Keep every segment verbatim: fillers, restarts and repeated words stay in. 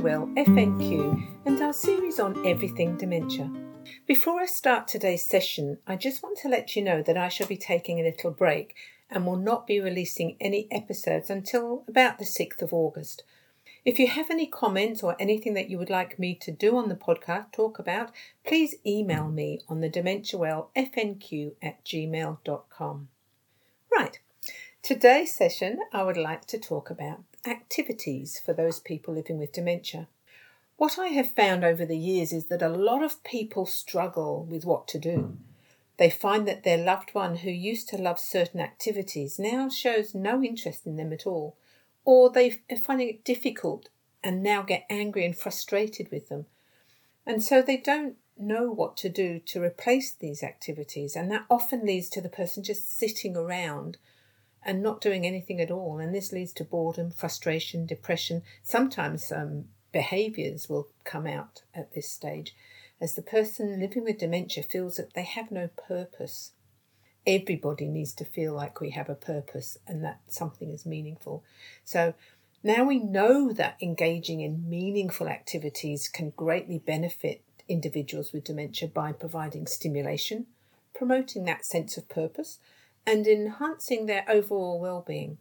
DementiaWell F N Q and our series on everything dementia. Before I start today's session, I just want to let you know that I shall be taking a little break and will not be releasing any episodes until about the sixth of August. If you have any comments or anything that you would like me to do on the podcast, talk about, please email me on the dementiawell f n q at gmail dot com. Right. Today's session, I would like to talk about activities for those people living with dementia. What I have found over the years is that a lot of people struggle with what to do. They find that their loved one who used to love certain activities now shows no interest in them at all, or they are finding it difficult and now get angry and frustrated with them. And so they don't know what to do to replace these activities, and that often leads to the person just sitting around and not doing anything at all. And this leads to boredom, frustration, depression. Sometimes um, behaviours will come out at this stage, as the person living with dementia feels that they have no purpose. Everybody needs to feel like we have a purpose and that something is meaningful. So now we know that engaging in meaningful activities can greatly benefit individuals with dementia by providing stimulation, promoting that sense of purpose, and enhancing their overall well-being.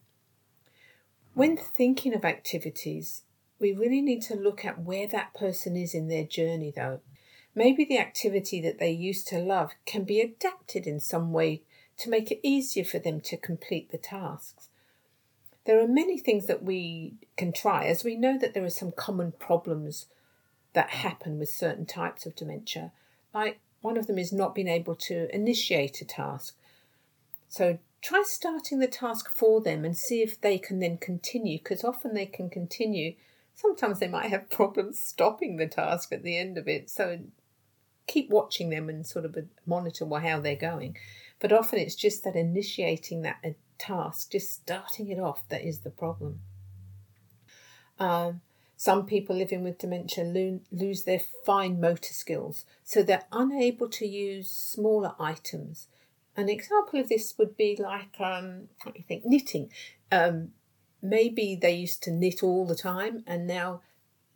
When thinking of activities, we really need to look at where that person is in their journey though. Maybe the activity that they used to love can be adapted in some way to make it easier for them to complete the tasks. There are many things that we can try, as we know that there are some common problems that happen with certain types of dementia. Like one of them is not being able to initiate a task. So try starting the task for them and see if they can then continue, because often they can continue. Sometimes they might have problems stopping the task at the end of it. So keep watching them and sort of monitor how they're going. But often it's just that initiating that task, just starting it off, that is the problem. Um, some people living with dementia lo- lose their fine motor skills, so they're unable to use smaller items. An example of this would be like, um, what do you think, knitting. Um, maybe they used to knit all the time and now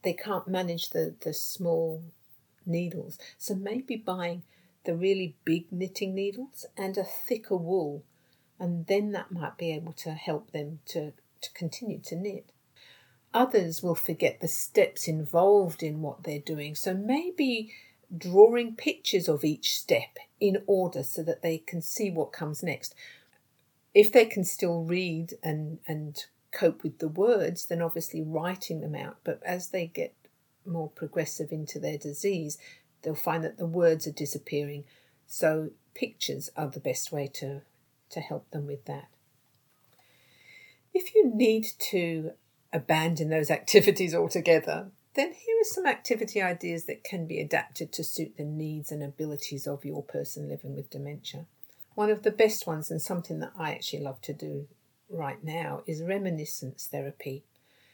they can't manage the, the small needles. So maybe buying the really big knitting needles and a thicker wool, and then that might be able to help them to, to continue to knit. Others will forget the steps involved in what they're doing. So maybe drawing pictures of each step in order so that they can see what comes next. If they can still read and, and cope with the words, then obviously writing them out. But as they get more progressive into their disease, they'll find that the words are disappearing. So pictures are the best way to, to help them with that. If you need to abandon those activities altogether, then here are some activity ideas that can be adapted to suit the needs and abilities of your person living with dementia. One of the best ones, and something that I actually love to do right now, is reminiscence therapy.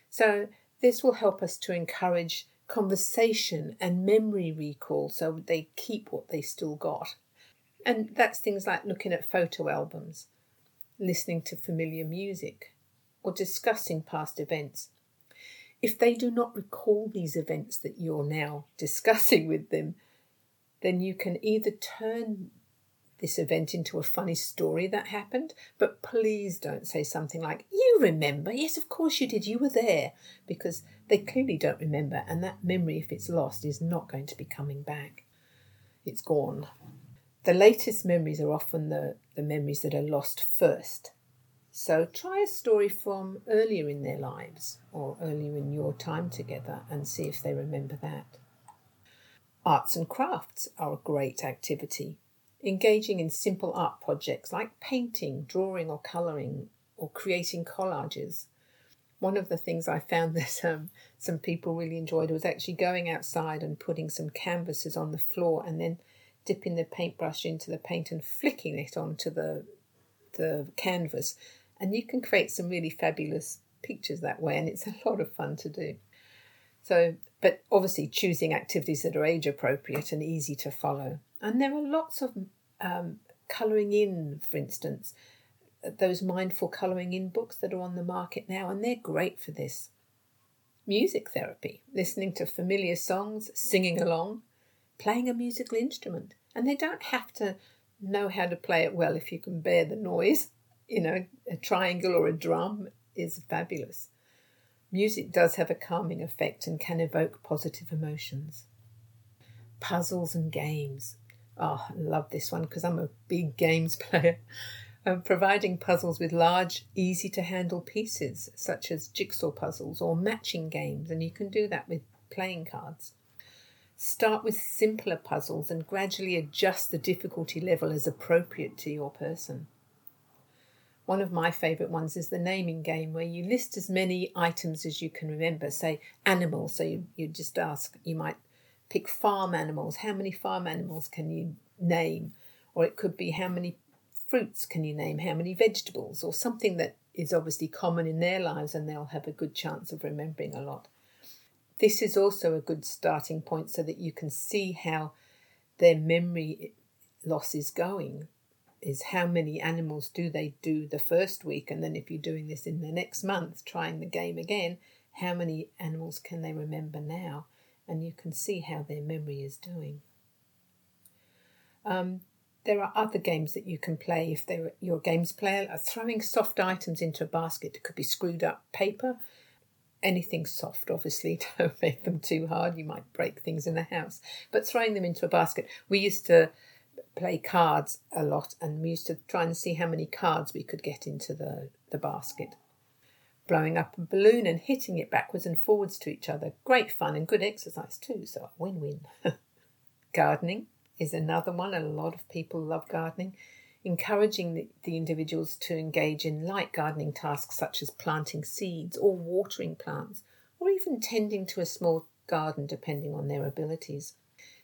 So this will help us to encourage conversation and memory recall so they keep what they still got. And that's things like looking at photo albums, listening to familiar music, or discussing past events. If they do not recall these events that you're now discussing with them, then you can either turn this event into a funny story that happened, but please don't say something like, "You remember? Yes, of course you did. You were there," because they clearly don't remember, and that memory, if it's lost, is not going to be coming back. It's gone. The latest memories are often the, the memories that are lost first. So try a story from earlier in their lives or earlier in your time together and see if they remember that. Arts and crafts are a great activity. Engaging in simple art projects like painting, drawing or colouring, or creating collages. One of the things I found that um, some people really enjoyed was actually going outside and putting some canvases on the floor and then dipping the paintbrush into the paint and flicking it onto the, the canvas. And you can create some really fabulous pictures that way, and it's a lot of fun to do. So, but obviously choosing activities that are age appropriate and easy to follow. And there are lots of um, colouring in, for instance, those mindful colouring in books that are on the market now, and they're great for this. music therapy, listening to familiar songs, singing along, playing a musical instrument. And they don't have to know how to play it well if you can bear the noise. You know, a triangle or a drum is fabulous. Music does have a calming effect and can evoke positive emotions. Puzzles and games. Oh, I love this one because I'm a big games player. Um, providing puzzles with large, easy-to-handle pieces, such as jigsaw puzzles or matching games, and you can do that with playing cards. Start with simpler puzzles and gradually adjust the difficulty level as appropriate to your person. One of my favourite ones is the naming game, where you list as many items as you can remember. Say, animal, so you, you just ask, you might pick farm animals. How many farm animals can you name? Or it could be how many fruits can you name, how many vegetables, or something that is obviously common in their lives and they'll have a good chance of remembering a lot. This is also a good starting point so that you can see how their memory loss is going, is how many animals do they do the first week, and then if you're doing this in the next month, trying the game again, how many animals can they remember now? And you can see how their memory is doing. Um, There are other games that you can play if they're your games player. Like throwing soft items into a basket. It could be screwed up paper. Anything soft, obviously. Don't make them too hard. You might break things in the house. But throwing them into a basket. We used to play cards a lot, and we used to try and see how many cards we could get into the, the basket. Blowing up a balloon and hitting it backwards and forwards to each other. Great fun and good exercise too. So win-win. Gardening is another one. A lot of people love gardening. Encouraging the, the individuals to engage in light gardening tasks such as planting seeds or watering plants, or even tending to a small garden depending on their abilities.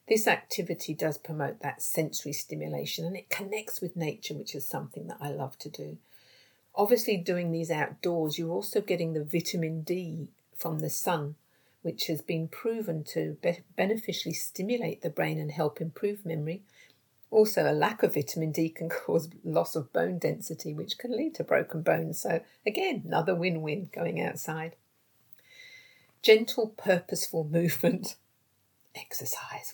This activity does promote that sensory stimulation and it connects with nature, which is something that I love to do. Obviously, doing these outdoors, you're also getting the vitamin D from the sun, which has been proven to be- beneficially stimulate the brain and help improve memory. Also, a lack of vitamin D can cause loss of bone density, which can lead to broken bones. So again, another win-win going outside. Gentle, purposeful movement. Exercise.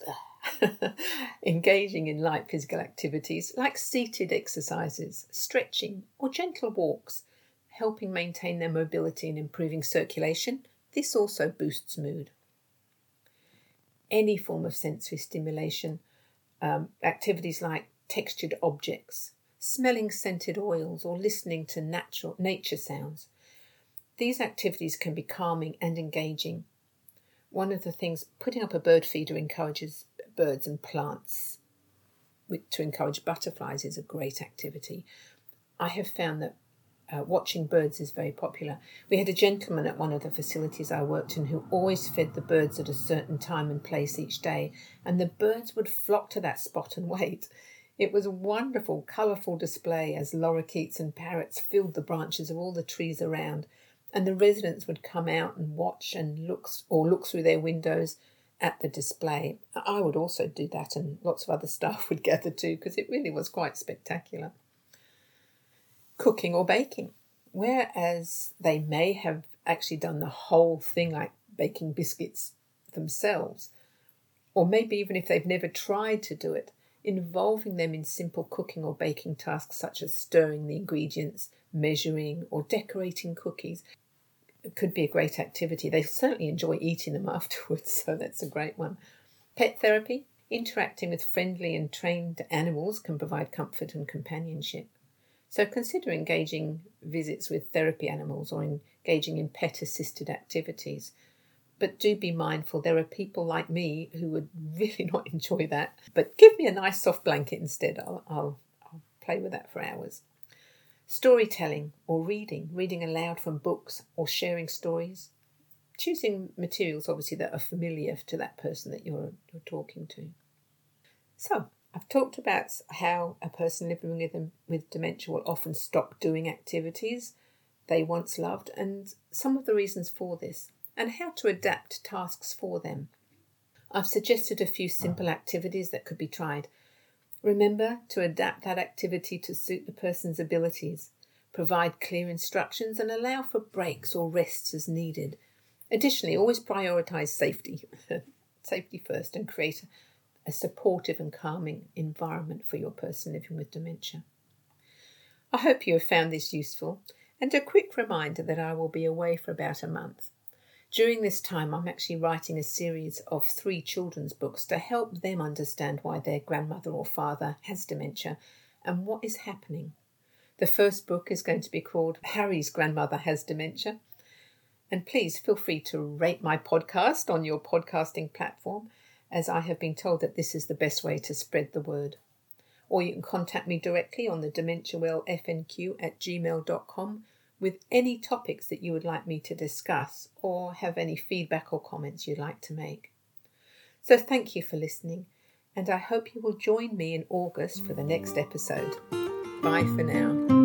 Engaging in light physical activities like seated exercises, stretching or gentle walks, helping maintain their mobility and improving circulation. This also boosts mood. Any form of sensory stimulation, um, activities like textured objects, smelling scented oils, or listening to natural nature sounds. These activities can be calming and engaging. One of the things, putting up a bird feeder encourages birds and plants. To encourage butterflies is a great activity. I have found that Uh, watching birds is very popular. We had a gentleman at one of the facilities I worked in who always fed the birds at a certain time and place each day, and the birds would flock to that spot and wait. It was a wonderful, colourful display as lorikeets and parrots filled the branches of all the trees around, and the residents would come out and watch and look, or look through their windows at the display. I would also do that, and lots of other staff would gather too, because it really was quite spectacular. Cooking or baking. Whereas they may have actually done the whole thing, like baking biscuits themselves, or maybe even if they've never tried to do it, involving them in simple cooking or baking tasks such as stirring the ingredients, measuring or decorating cookies, it could be a great activity. They certainly enjoy eating them afterwards, so that's a great one. Pet therapy. Interacting with friendly and trained animals can provide comfort and companionship. So consider engaging visits with therapy animals or engaging in pet-assisted activities. But do be mindful, there are people like me who would really not enjoy that. But give me a nice soft blanket instead. I'll, I'll, I'll play with that for hours. Storytelling or reading, reading aloud from books or sharing stories. Choosing materials, obviously, that are familiar to that person that you're, you're talking to. So, I've talked about how a person living with, with dementia will often stop doing activities they once loved and some of the reasons for this and how to adapt tasks for them. I've suggested a few simple activities that could be tried. Remember to adapt that activity to suit the person's abilities. Provide clear instructions and allow for breaks or rests as needed. Additionally, always prioritise safety. Safety first, and create a supportive and calming environment for your person living with dementia. I hope you have found this useful, and a quick reminder that I will be away for about a month. During this time, I'm actually writing a series of three children's books to help them understand why their grandmother or father has dementia and what is happening. The first book is going to be called Harry's Grandmother Has Dementia. And please feel free to rate my podcast on your podcasting platform, as I have been told that this is the best way to spread the word. Or you can contact me directly on the DementiaWell F N Q at gmail dot com with any topics that you would like me to discuss, or have any feedback or comments you'd like to make. So thank you for listening, and I hope you will join me in August for the next episode. Bye for now.